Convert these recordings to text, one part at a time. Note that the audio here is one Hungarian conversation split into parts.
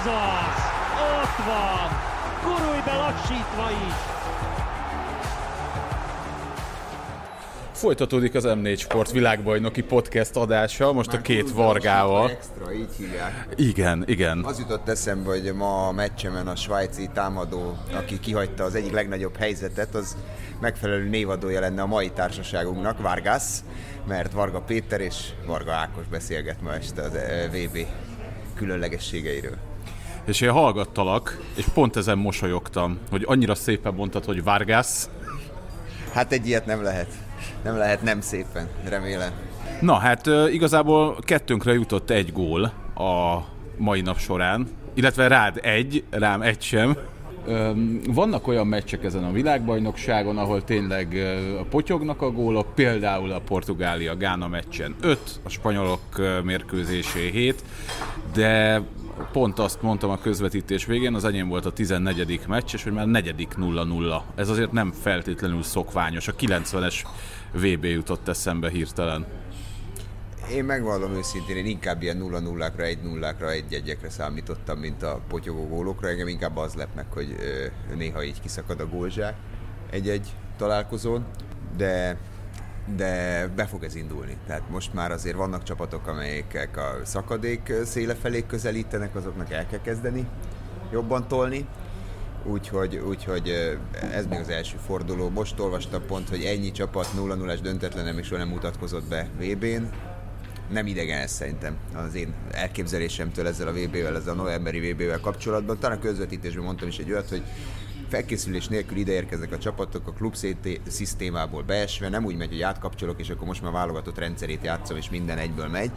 ez az! Ott van! Gurulj be lassítva is! Folytatódik az M4 Sport világbajnoki podcast adása, most már a két Vargával. Extra, így hívják. Igen. Az jutott eszembe, hogy ma a meccsemen a svájci támadó, aki kihagyta az egyik legnagyobb helyzetet, az megfelelő névadója lenne a mai társaságunknak, Vargas, mert Varga Péter és Varga Ákos beszélget ma este az VB különlegességeiről. És én hallgattalak, és pont ezen mosolyogtam, hogy annyira szépen mondtad, hogy Vargas. Hát egy ilyet nem lehet. Nem lehet nem szépen, remélem. Na hát igazából kettőnkre jutott egy gól a mai nap során, illetve rád egy, rám egy sem. Vannak olyan meccsek ezen a világbajnokságon, ahol tényleg potyognak a gólok, például a Portugália-Ghana meccsen 5, a spanyolok mérkőzésé 7, de pont azt mondtam a közvetítés végén, az enyém volt a 14. meccs, és hogy már 4-0-0. Ez azért nem feltétlenül szokványos. A 90-es VB jutott eszembe hirtelen. Én megvallom őszintén, én inkább ilyen 0-0-ákra, 1-0-ákra, 1-1-ekre számítottam, mint a potyogó gólokra. Engem inkább az lep meg, hogy néha így kiszakad a gólzsák egy-egy találkozón, de be fog ez indulni. Tehát most már azért vannak csapatok, amelyek a szakadék széle felé közelítenek, azoknak el kell kezdeni jobban tolni. Úgyhogy ez még az első forduló. Most olvastam pont, hogy ennyi csapat 0-0-es döntetlenül még soha nem mutatkozott be VB-n. Nem idegen ez szerintem az én elképzelésemtől ezzel a VB-vel, ezzel a novemberi VB-vel kapcsolatban. Talán a közvetítésben mondtam is egy olyat, hogy felkészülés nélkül ideérkeznek a csapatok a klub szisztémából beesve, nem úgy megy, hogy átkapcsolok, és akkor most már válogatott rendszerét játszom, és minden egyből megy.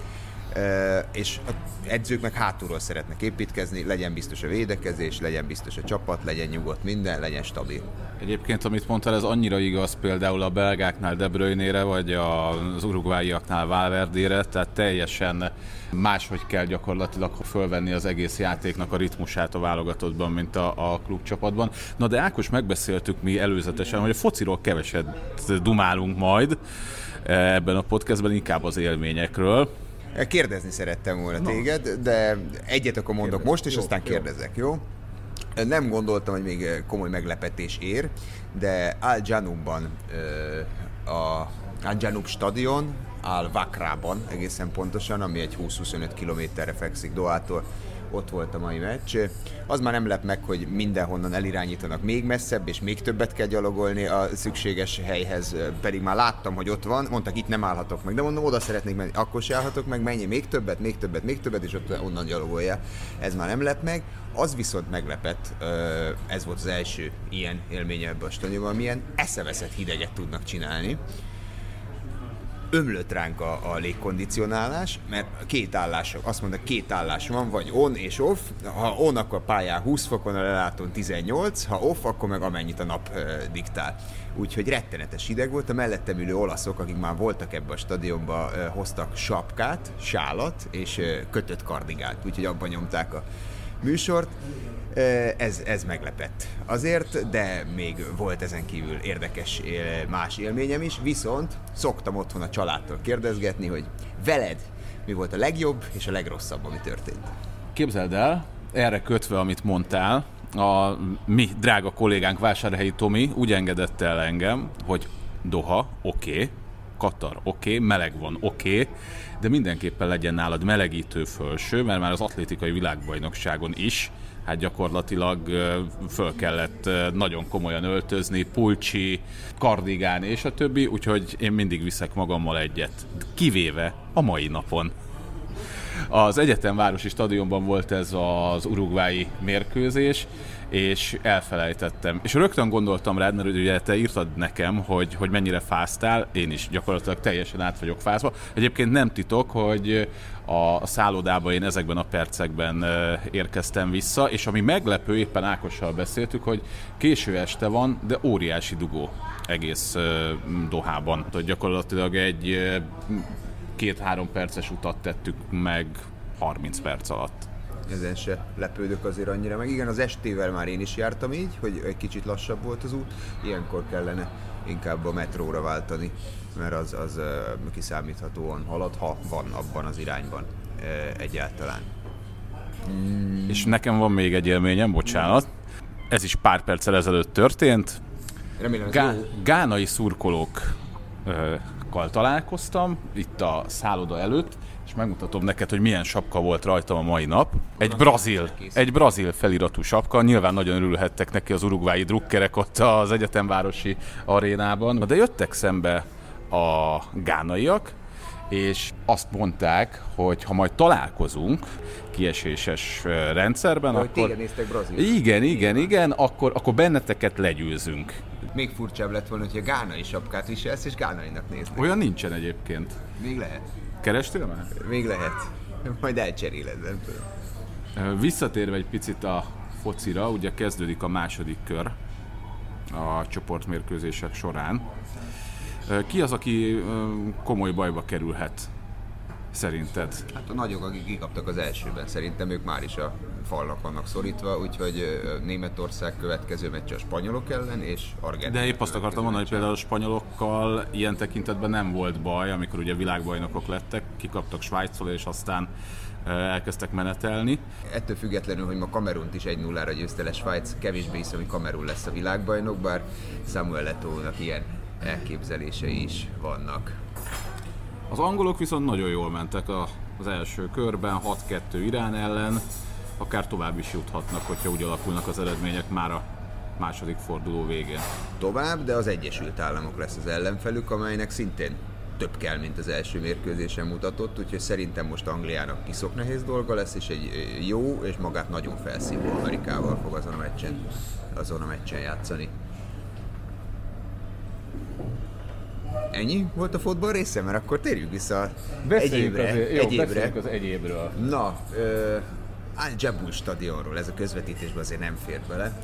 És az edzők meg hátulról szeretnek építkezni, legyen biztos a védekezés, legyen biztos a csapat, legyen nyugodt minden, legyen stabil. Egyébként, amit mondtál, ez annyira igaz például a belgáknál De Bruyne-re, vagy az urugváiaknál Valverdére, tehát teljesen máshogy kell gyakorlatilag fölvenni az egész játéknak a ritmusát a válogatottban, mint a klubcsapatban. Na de Ákos, megbeszéltük mi előzetesen, hogy a fociról keveset dumálunk majd ebben a podcastben, inkább az élményekről. Kérdezni szerettem volna téged, de egyet akkor mondok most, és jó, aztán kérdezek, jó? Nem gondoltam, hogy még komoly meglepetés ér, de Al-Dzsánubban, a Al-Dzsánub stadion, Al-Vakrában egészen pontosan, ami egy 20-25 kilométerre fekszik Dohától, ott volt a mai meccs. Az már nem lep meg, hogy mindenhonnan elirányítanak még messzebb, és még többet kell gyalogolni a szükséges helyhez, pedig már láttam, hogy ott van, mondtak, itt nem állhatok meg, de mondom, oda szeretnék menni, akkor se állhatok meg, menjél még többet, és ott onnan gyalogolja. Ez már nem lep meg. Az viszont meglepett, ez volt az első ilyen élménye ebben a stadionban, milyen eszeveszett hideget tudnak csinálni. Ömlött ránk a légkondicionálás, mert két állás van, vagy on és off. Ha on, akkor a pályán 20 fokon, a lelátón 18, ha off, akkor meg amennyit a nap diktál. Úgyhogy rettenetes hideg volt, a mellettem ülő olaszok, akik már voltak ebbe a stadionba, hoztak sapkát, sálat és kötött kardigánt, úgyhogy abban nyomták a műsort. Ez meglepett azért, de még volt ezen kívül érdekes más élményem is, viszont szoktam otthon a családtól kérdezgetni, hogy veled mi volt a legjobb és a legrosszabb, ami történt. Képzeld el, erre kötve, amit mondtál, a mi drága kollégánk Vásárhelyi Tomi úgy engedett el engem, hogy Doha, oké, Katar, oké, meleg van, oké, de mindenképpen legyen nálad melegítő fölső, mert már az atlétikai világbajnokságon is hát gyakorlatilag föl kellett nagyon komolyan öltözni, pulcsi, kardigán és a többi, úgyhogy én mindig viszek magammal egyet, kivéve a mai napon. Az egyetemvárosi stadionban volt ez az urugvái mérkőzés, és elfelejtettem. És rögtön gondoltam rád, mert ugye te írtad nekem, hogy mennyire fáztál, én is gyakorlatilag teljesen át vagyok fázva. Egyébként nem titok, hogy a szállodába én ezekben a percekben érkeztem vissza, és ami meglepő, éppen Ákossal beszéltük, hogy késő este van, de óriási dugó egész Dohában. Tehát gyakorlatilag egy 2-3 perces utat tettük meg 30 perc alatt. Ezen se lepődök azért annyira meg. Igen, az estével már én is jártam így, hogy egy kicsit lassabb volt az út. Ilyenkor kellene inkább a metróra váltani, mert az kiszámíthatóan halad, ha van abban az irányban egyáltalán. és nekem van még egy élményem, bocsánat. Ez is pár perccel ezelőtt történt. Remélem, gánai szurkolókkal találkoztam itt a szálloda előtt, és megmutatom neked, hogy milyen sapka volt rajtam a mai nap. Egy brazil feliratú sapka, nyilván nagyon örülhettek neki az urugvái drukkerek ott az egyetemvárosi arénában, de jöttek szembe a gánaiak, és azt mondták, hogy ha majd találkozunk kieséses rendszerben, akkor... Téged néztek brazil. Igen, akkor benneteket legyőzünk. Még furcsább lett volna, hogy a gánai sapkát viselsz, és gánainak néznek. Olyan nincsen egyébként. Még lehet. Kerestél már? Még lehet. Majd elcseréled. Visszatérve egy picit a focira, ugye kezdődik a második kör a csoportmérkőzések során. Ki az, aki komoly bajba kerülhet, szerinted? Hát a nagyok, akik kikaptak az elsőben, szerintem ők már is a falnak vannak szorítva, úgyhogy Németország következő meccs a spanyolok ellen, és Argentina. De épp azt akartam mondani, hogy például a spanyolokkal ilyen tekintetben nem volt baj, amikor ugye világbajnokok lettek, kikaptak Svájctól, és aztán elkezdtek menetelni. Ettől függetlenül, hogy ma Kamerunt is 1-0-ra győzte le Svájc, kevésbé hiszem, hogy Kamerun lesz a világbajnok, bár Samuel Eto'ónak ilyen elképzelései is vannak. Az angolok viszont nagyon jól mentek az első körben, 6-2 Irán ellen, akár tovább is juthatnak, hogyha úgy alakulnak az eredmények már a második forduló végén. Tovább, de az Egyesült Államok lesz az ellenfelük, amelynek szintén több kell, mint az első mérkőzésen mutatott, úgyhogy szerintem most Angliának kiszok nehéz dolga lesz, és egy jó és magát nagyon felszívó Amerikával fog azon a meccsen játszani. Ennyi volt a fotball része, mert akkor térjünk vissza az egyébről. Na, Al-Jabúj stadionról, ez a közvetítésben azért nem fér bele.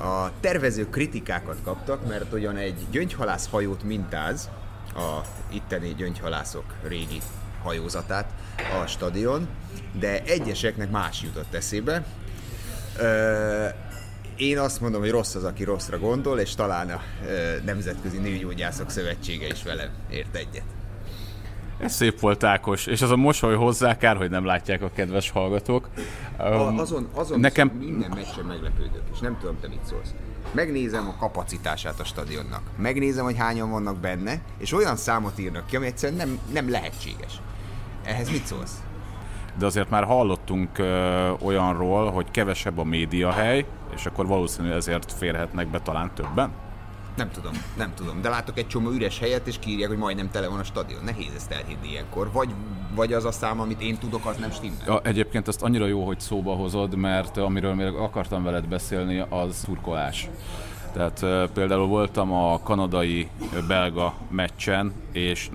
A tervezők kritikákat kaptak, mert ugyan egy gyöngyhalászhajót mintáz, a itteni gyöngyhalászok régi hajózatát a stadion, de egyeseknek más jutott eszébe. Én azt mondom, hogy rossz az, aki rosszra gondol, és talán a Nemzetközi Nőgyógyászok Szövetsége is velem ért egyet. Ez szép volt, Ákos, és az a mosoly hozzá, kár, hogy nem látják a kedves hallgatók. Azon nekem... minden meccsen meglepődök, és nem tudom, te mit szólsz. Megnézem a kapacitását a stadionnak, megnézem, hogy hányan vannak benne, és olyan számot írnak ki, ami egyszerűen nem lehetséges. Ehhez mit szólsz? De azért már hallottunk olyanról, hogy kevesebb a médiahely, és akkor valószínűleg ezért férhetnek be talán többen? Nem tudom, de látok egy csomó üres helyet, és kiírják, hogy majdnem tele van a stadion. Nehéz ezt elhinni ilyenkor, vagy az a szám, amit én tudok, az nem stimmel. Ja, egyébként ezt annyira jó, hogy szóba hozod, mert amiről még akartam veled beszélni, az szurkolás. Tehát például voltam a kanadai-belga meccsen, és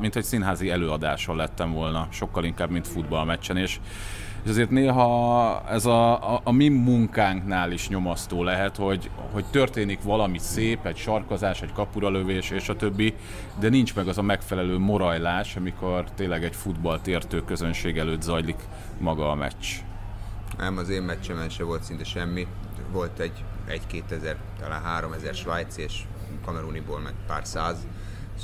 mint egy színházi előadáson lettem volna, sokkal inkább, mint futballmeccsen, és azért néha ez a mi munkánknál is nyomasztó lehet, hogy történik valami szép, egy sarkazás, egy kapuralövés és a többi, de nincs meg az a megfelelő morajlás, amikor tényleg egy futballt értő közönség előtt zajlik maga a meccs. Nem, az én meccsemen se volt szinte semmi. Volt talán 3000 svájci és kameruniból meg pár száz,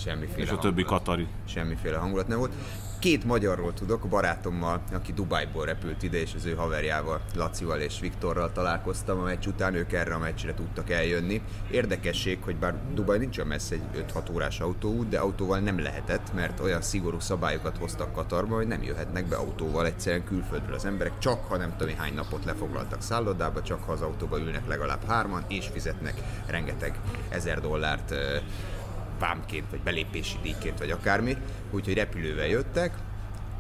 semmiféle és a többi katari. Semmiféle hangulat nem volt. Két magyarról tudok, a barátommal, aki Dubajból repült ide, és az ő haverjával, Lacival és Viktorral találkoztam a meccs után, ők erre a meccsre tudtak eljönni. Érdekesség, hogy bár Dubaj nincs olyan messze, egy 5-6 órás autóút, de autóval nem lehetett, mert olyan szigorú szabályokat hoztak Katarba, hogy nem jöhetnek be autóval egyszerűen külföldről az emberek, csak ha nem tudom hány napot lefoglaltak szállodába, csak ha az autóba ülnek legalább hárman, és fizetnek rengeteg $1000 vámként, vagy belépési díjként, vagy akármi, úgyhogy repülővel jöttek,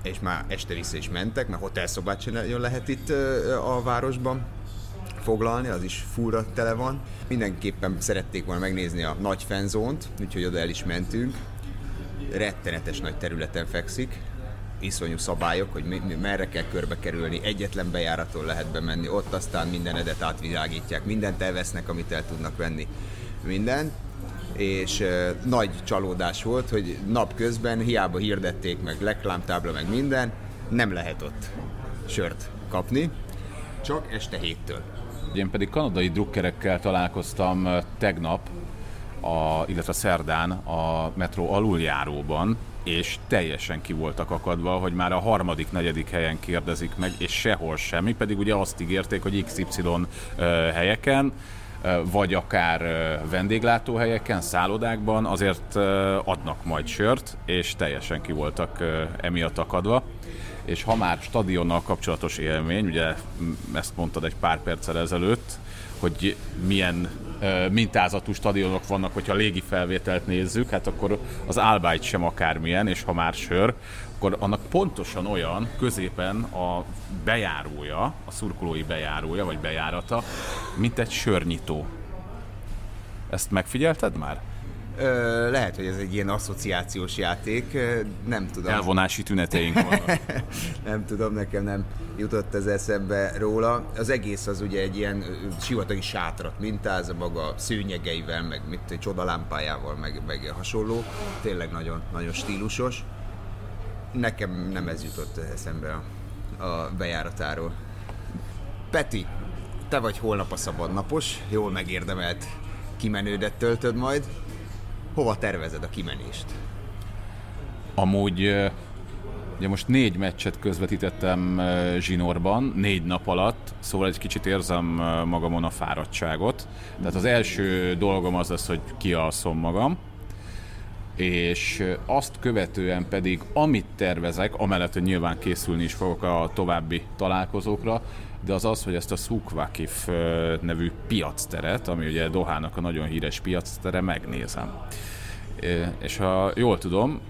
és már este vissza is mentek, mert hotelszobát sem nagyon lehet itt a városban foglalni, az is fullra tele van. Mindenképpen szerették volna megnézni a nagy fanzónt, úgyhogy oda el is mentünk. Rettenetes nagy területen fekszik, iszonyú szabályok, hogy merre kell körbe kerülni, egyetlen bejáraton lehet bemenni, ott aztán mindenedet átvilágítják, mindent elvesznek, amit el tudnak venni, mindent. És nagy csalódás volt, hogy napközben hiába hirdették meg reklámtábla, meg minden, nem lehet ott sört kapni, csak este 7-től. Én pedig kanadai drukkerekkel találkoztam tegnap, illetve szerdán a metró aluljáróban, és teljesen ki voltak akadva, hogy már a harmadik, negyedik helyen kérdezik meg, és sehol semmi, pedig ugye azt ígérték, hogy XY helyeken, vagy akár vendéglátóhelyeken, szállodákban azért adnak majd sört, és teljesen ki voltak emiatt akadva. És ha már stadionnal kapcsolatos élmény, ugye ezt mondtad egy pár perccel ezelőtt, hogy milyen mintázatú stadionok vannak, hogyha légi felvételt nézzük, hát akkor az Al-Bajt sem akármilyen, és ha már sör, akkor annak pontosan olyan középen a bejárója, a szurkolói bejárója, vagy bejárata, mint egy sörnyitó. Ezt megfigyelted már? Lehet, hogy ez egy ilyen asszociációs játék, nem tudom. Elvonási tüneteink vannak. Nem tudom, nekem nem jutott ez eszembe róla. Az egész az ugye egy ilyen sivatagi sátrat mintáz, maga szőnyegeivel, meg mit, csodalámpájával, meg hasonló. Tényleg nagyon, nagyon stílusos. Nekem nem ez jutott eszembe a bejáratáról. Peti, te vagy holnap a szabadnapos, jól megérdemelt kimenődet töltöd majd. Hova tervezed a kimenést? Amúgy ugye most 4 meccset közvetítettem zsinórban, 4 nap alatt, szóval egy kicsit érzem magamon a fáradtságot. Tehát az első dolgom az lesz, hogy kialszom magam, és azt követően pedig, amit tervezek, amellett, hogy nyilván készülni is fogok a további találkozókra, de az az, hogy ezt a Souq Waqif nevű piacteret, ami ugye Dohának a nagyon híres piactere, megnézem. És ha jól tudom,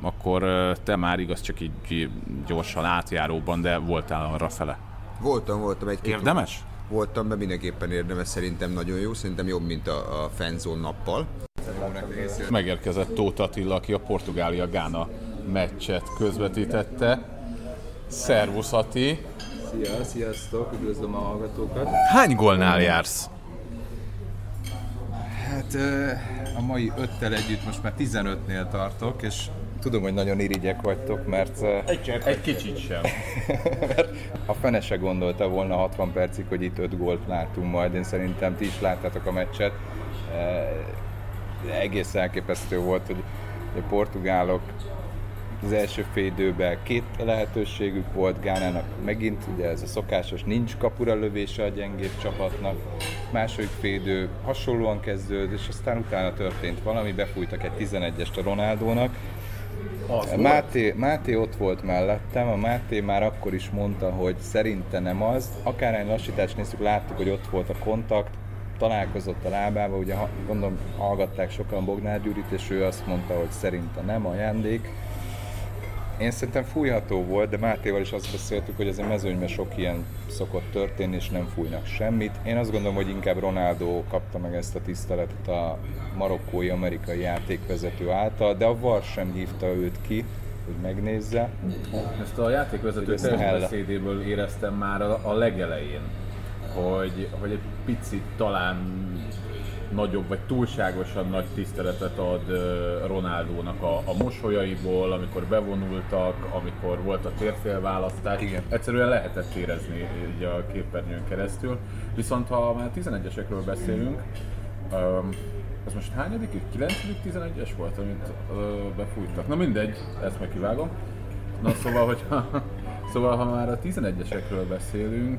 akkor te már igaz, csak így gyorsan átjáróban, de voltál arra fele. Voltam egy-két. Érdemes? Voltam, de mindenképpen érdemes, szerintem nagyon jó, szerintem jobb, mint a fanzone nappal. Megérkezett Tóth Attila, aki a Portugália-Ghana meccset közvetítette. Szervusz, Ati! Szia, sziasztok! Üdvözlöm a hallgatókat! Hány gólnál jársz? Hát a mai 5-tel együtt most már 15-nél tartok, és tudom, hogy nagyon irigyek vagytok, mert... Egy kicsit sem. A fene se gondolta volna 60 percig, hogy itt 5 gólt látunk majd. Én szerintem ti is láttátok a meccset. Egész elképesztő volt, hogy a portugálok az első fél időben 2 lehetőségük volt, Gánának megint, ugye ez a szokásos, nincs kapura lövése a gyengébb csapatnak. Második fél idő hasonlóan kezdődött, és aztán utána történt valami, befújtak egy 11-est a Ronaldónak. Máté ott volt mellettem, a Máté már akkor is mondta, hogy szerinte nem az. Akárhány lassítást néztük, láttuk, hogy ott volt a kontakt, találkozott a lábába, ugye gondolom hallgatták sokan Bognár Gyurit, és ő azt mondta, hogy szerinte nem ajándék. Én szerintem fújható volt, de Mátéval is azt beszéltük, hogy ez a mezőnyben sok ilyen szokott történni, és nem fújnak semmit. Én azt gondolom, hogy inkább Ronaldo kapta meg ezt a tiszteletet a marokkói-amerikai játékvezető által, de a VAR sem hívta őt ki, hogy megnézze. Ezt a játékvezető beszédéből éreztem már a legelején, hogy egy picit talán nagyobb, vagy túlságosan nagy tiszteletet ad Ronaldónak a mosolyaiból, amikor bevonultak, amikor volt a térfélválasztás. Igen. Egyszerűen lehetett érezni így a képernyőn keresztül. Viszont ha már 11-esekről beszélünk, ez most hányadik? 9.-11-es volt, amit befújtak. Na mindegy, ezt meg kivágom. Na szóval, ha már a 11-esekről beszélünk,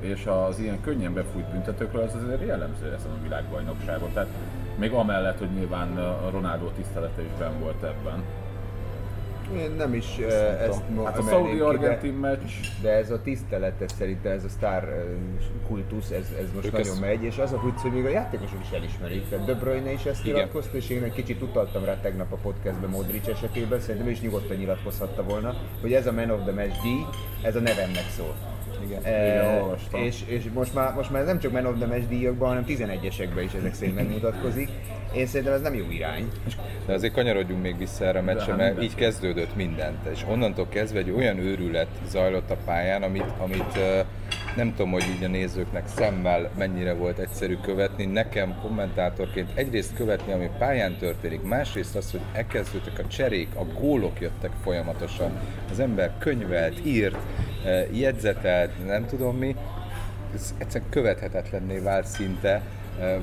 és az ilyen könnyen befújt büntetőkről, az azért jellemző ezen a világbajnokságon. Tehát még amellett, hogy nyilván a Ronaldo tisztelete is benn volt ebben. Én nem is ezt hát a Saudi-Argentin meccs. De ez a tiszteletet szerintem, ez a sztár kultusz, ez most nagyon megy, és az a vicc, hogy még a játékosok is elismerik. De Bruyne is ezt nyilatkozta, és én egy kicsit utaltam rá tegnap a podcastben Modric esetében, szerintem is nyugodtan nyilatkozhatta volna, hogy ez a Man of the Match díj, ez a nevemnek szól. Igen. És most már nem csak Man of the Match díjakban, hanem 11-esekben is ezek szerint megmutatkozik. Én szerintem ez nem jó irány. De azért kanyarodjunk még vissza erre a meccsre, mert így kezdődött mindent. És onnantól kezdve egy olyan őrület zajlott a pályán, amit nem tudom, hogy így a nézőknek szemmel mennyire volt egyszerű követni. Nekem kommentátorként egyrészt követni, ami pályán történik, másrészt az, hogy elkezdődtek a cserék, a gólok jöttek folyamatosan. Az ember könyvelt, írt, jegyzetelt, nem tudom mi. Ez egyszerűen követhetetlenné vált szinte,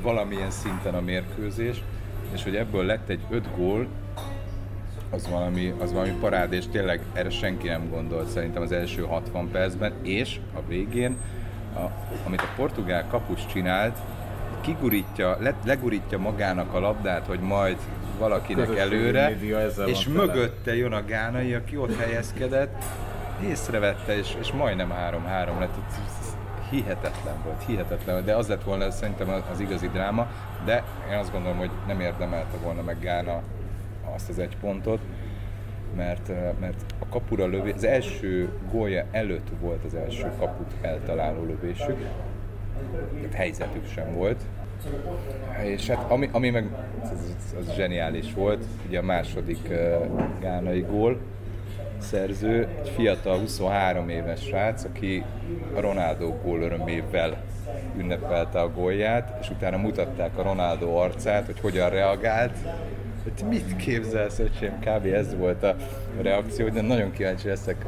valamilyen szinten a mérkőzés, és hogy ebből lett egy 5 gól, az valami parád, és tényleg erre senki nem gondolt szerintem az első 60 percben, és a végén, amit a portugál kapus csinált, kigurítja, legurítja magának a labdát, hogy majd valakinek közösség előre, és mögötte jön a gánai, aki ott helyezkedett, észrevette, és majdnem 3-3 lett. Hihetetlen volt, de az lett volna szerintem az igazi dráma, de én azt gondolom, hogy nem érdemelte volna meg Gána azt az egy pontot, mert a kapura lövés, az első gólja előtt volt az első kaput eltaláló lövésük, tehát helyzetük sem volt, és hát ami meg az zseniális volt, ugye a második gánai gól szerző, egy fiatal 23 éves srác, aki a Ronaldo gól örömével ünnepelte a gólját, és utána mutatták a Ronaldo arcát, hogy hogyan reagált. Hogy mit képzelsz, öcsém? Kb. Ez volt a reakció, de nagyon kíváncsi leszek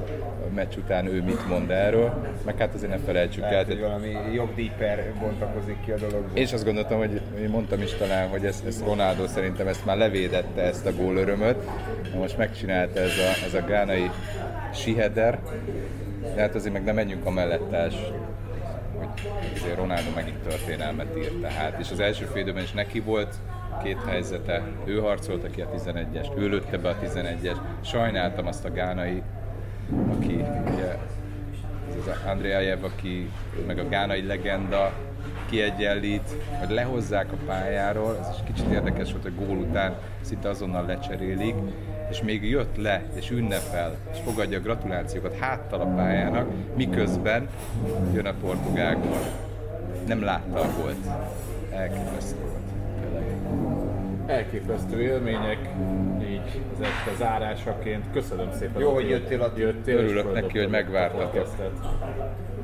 a meccs után, ő mit mond erről, meg hát azért nem felejtsük el. Tehát, hogy valami jogdíjper bontakozik ki a dologból. És azt gondoltam, hogy mondtam is talán, hogy ez Ronaldo szerintem ezt már levédette, ezt a gólörömöt. Most megcsinálta ez a gánai Shiheder, de hát azért meg nem menjünk a mellettás, hogy azért Ronaldo megint történelmet írt, tehát. És az első fél időben is neki volt két helyzete, ő harcolta ki a 11-est, ő lőtte be a 11-est, sajnáltam azt a gánai, aki ugye, ez az Andrejev, aki meg a gánai legenda kiegyenlít, hogy lehozzák a pályáról, ez is kicsit érdekes volt, hogy gól után szinte azonnal lecserélik, és még jött le, és ünnepel, és fogadja a gratulációkat háttal a pályának, miközben jön a portugál gól. Nem látta a gólt. Elképesztő volt. Elképesztő élmények, így az este zárásaként. Köszönöm szépen! Jó, hogy jöttél, örülök neki, hogy megvártatok.